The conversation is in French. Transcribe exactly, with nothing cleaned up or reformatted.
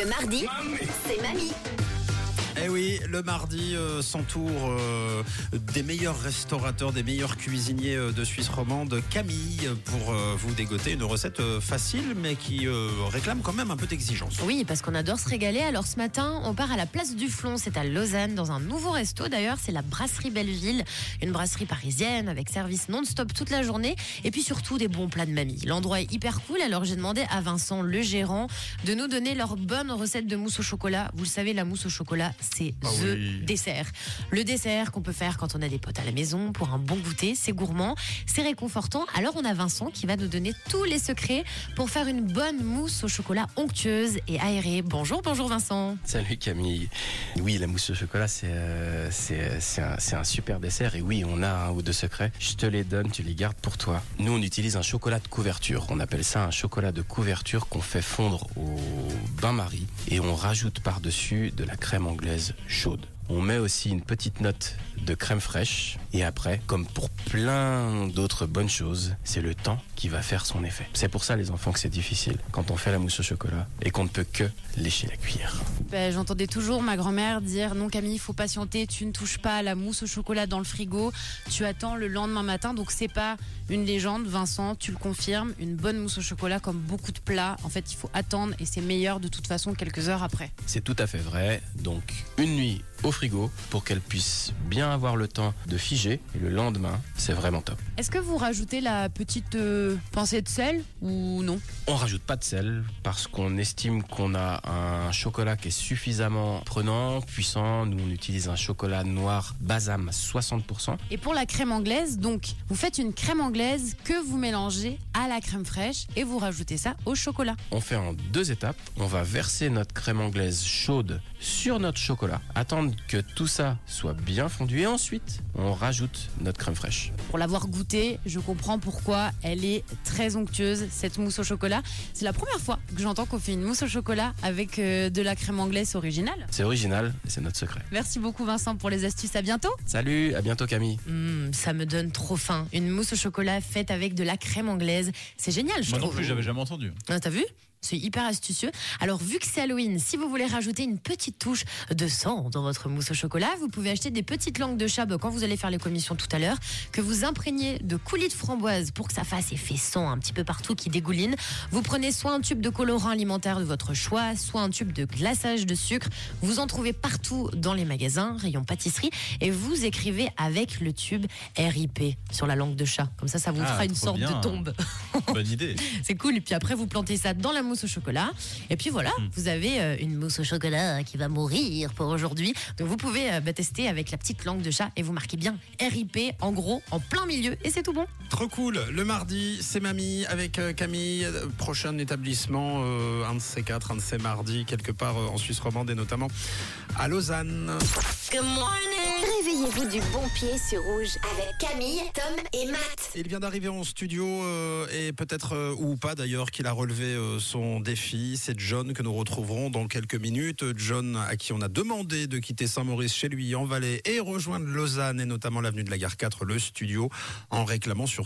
Le mardi, mamie. C'est mamie. Eh oui, le mardi euh, s'entoure euh, des meilleurs restaurateurs, des meilleurs cuisiniers euh, de Suisse romande, Camille, pour euh, vous dégoter une recette euh, facile mais qui euh, réclame quand même un peu d'exigence. Oui, parce qu'on adore se régaler. Alors ce matin, on part à la place du Flon, c'est à Lausanne, dans un nouveau resto d'ailleurs, c'est la Brasserie Belleville, une brasserie parisienne avec service non-stop toute la journée et puis surtout des bons plats de mamie. L'endroit est hyper cool, alors j'ai demandé à Vincent, le gérant, de nous donner leur bonne recette de mousse au chocolat. Vous le savez, la mousse au chocolat, c'est ah the oui. dessert. Le dessert qu'on peut faire quand on a des potes à la maison pour un bon goûter, c'est gourmand, c'est réconfortant. Alors on a Vincent qui va nous donner tous les secrets pour faire une bonne mousse au chocolat onctueuse et aérée. Bonjour, bonjour Vincent. Salut Camille. Oui, la mousse au chocolat, c'est, euh, c'est, c'est, un, c'est un super dessert. Et oui, on a un ou deux secrets. Je te les donne, tu les gardes pour toi. Nous, on utilise un chocolat de couverture. On appelle ça un chocolat de couverture qu'on fait fondre au bain-marie et on rajoute par-dessus de la crème anglaise chaude. On met aussi une petite note de crème fraîche et après, comme pour plein d'autres bonnes choses, c'est le temps qui va faire son effet. C'est pour ça les enfants que c'est difficile quand on fait la mousse au chocolat et qu'on ne peut que lécher la cuillère. Ben, j'entendais toujours ma grand-mère dire « Non Camille, il faut patienter, tu ne touches pas à la mousse au chocolat dans le frigo, tu attends le lendemain matin. » Donc c'est pas une légende, Vincent, tu le confirmes, une bonne mousse au chocolat comme beaucoup de plats, en fait il faut attendre et c'est meilleur de toute façon quelques heures après. C'est tout à fait vrai, donc une nuit au frigo pour qu'elle puisse bien avoir le temps de figer et le lendemain, c'est vraiment top. Est-ce que vous rajoutez la petite euh, pincée de sel ou non ? On rajoute pas de sel parce qu'on estime qu'on a un chocolat qui est suffisamment prenant, puissant. Nous, on utilise un chocolat noir basam soixante pour cent. Et pour la crème anglaise, donc, vous faites une crème anglaise que vous mélangez à la crème fraîche et vous rajoutez ça au chocolat. On fait en deux étapes. On va verser notre crème anglaise chaude sur notre chocolat, attendre que tout ça soit bien fondu et ensuite on rajoute notre crème fraîche. Pour l'avoir goûtée, je comprends pourquoi elle est très onctueuse, cette mousse au chocolat. C'est la première fois que j'entends qu'on fait une mousse au chocolat avec euh, de la crème anglaise originale. C'est original et c'est notre secret. Merci beaucoup Vincent pour les astuces, à bientôt. Salut, à bientôt Camille. Mmh, ça me donne trop faim, une mousse au chocolat faite avec de la crème anglaise, c'est génial je Moi trouve. Non plus, j'avais jamais entendu. Ah, t'as vu ? C'est hyper astucieux. Alors vu que c'est Halloween, si vous voulez rajouter une petite touche de sang dans votre mousse au chocolat, vous pouvez acheter des petites langues de chat quand vous allez faire les commissions tout à l'heure, que vous imprégnez de coulis de framboise pour que ça fasse effet sang un petit peu partout qui dégouline. Vous prenez soit un tube de colorant alimentaire de votre choix, soit un tube de glaçage de sucre. Vous en trouvez partout dans les magasins, rayons pâtisserie, et vous écrivez avec le tube R I P sur la langue de chat. Comme ça, ça vous ah, fera une sorte bien. de tombe. Bonne idée. C'est cool. Et puis après, vous plantez ça dans la mousse au chocolat et puis voilà, mmh. vous avez une mousse au chocolat qui va mourir pour aujourd'hui, donc vous pouvez bah, tester avec la petite langue de chat et vous marquez bien R I P en gros en plein milieu et c'est tout bon. Trop cool, le mardi c'est mamie avec Camille, prochain établissement euh, un de ces quatre, un de ces mardis quelque part euh, en Suisse romande et notamment à Lausanne. Good morning. Réveillez-vous du bon pied sur Rouge avec Camille, Tom et Matt. Il vient d'arriver en studio euh, et peut-être euh, ou pas d'ailleurs qu'il a relevé euh, son Son défi, c'est John que nous retrouverons dans quelques minutes. John à qui on a demandé de quitter Saint-Maurice chez lui en Valais et rejoindre Lausanne et notamment l'avenue de la Gare quatre, le studio, en réclamant sur son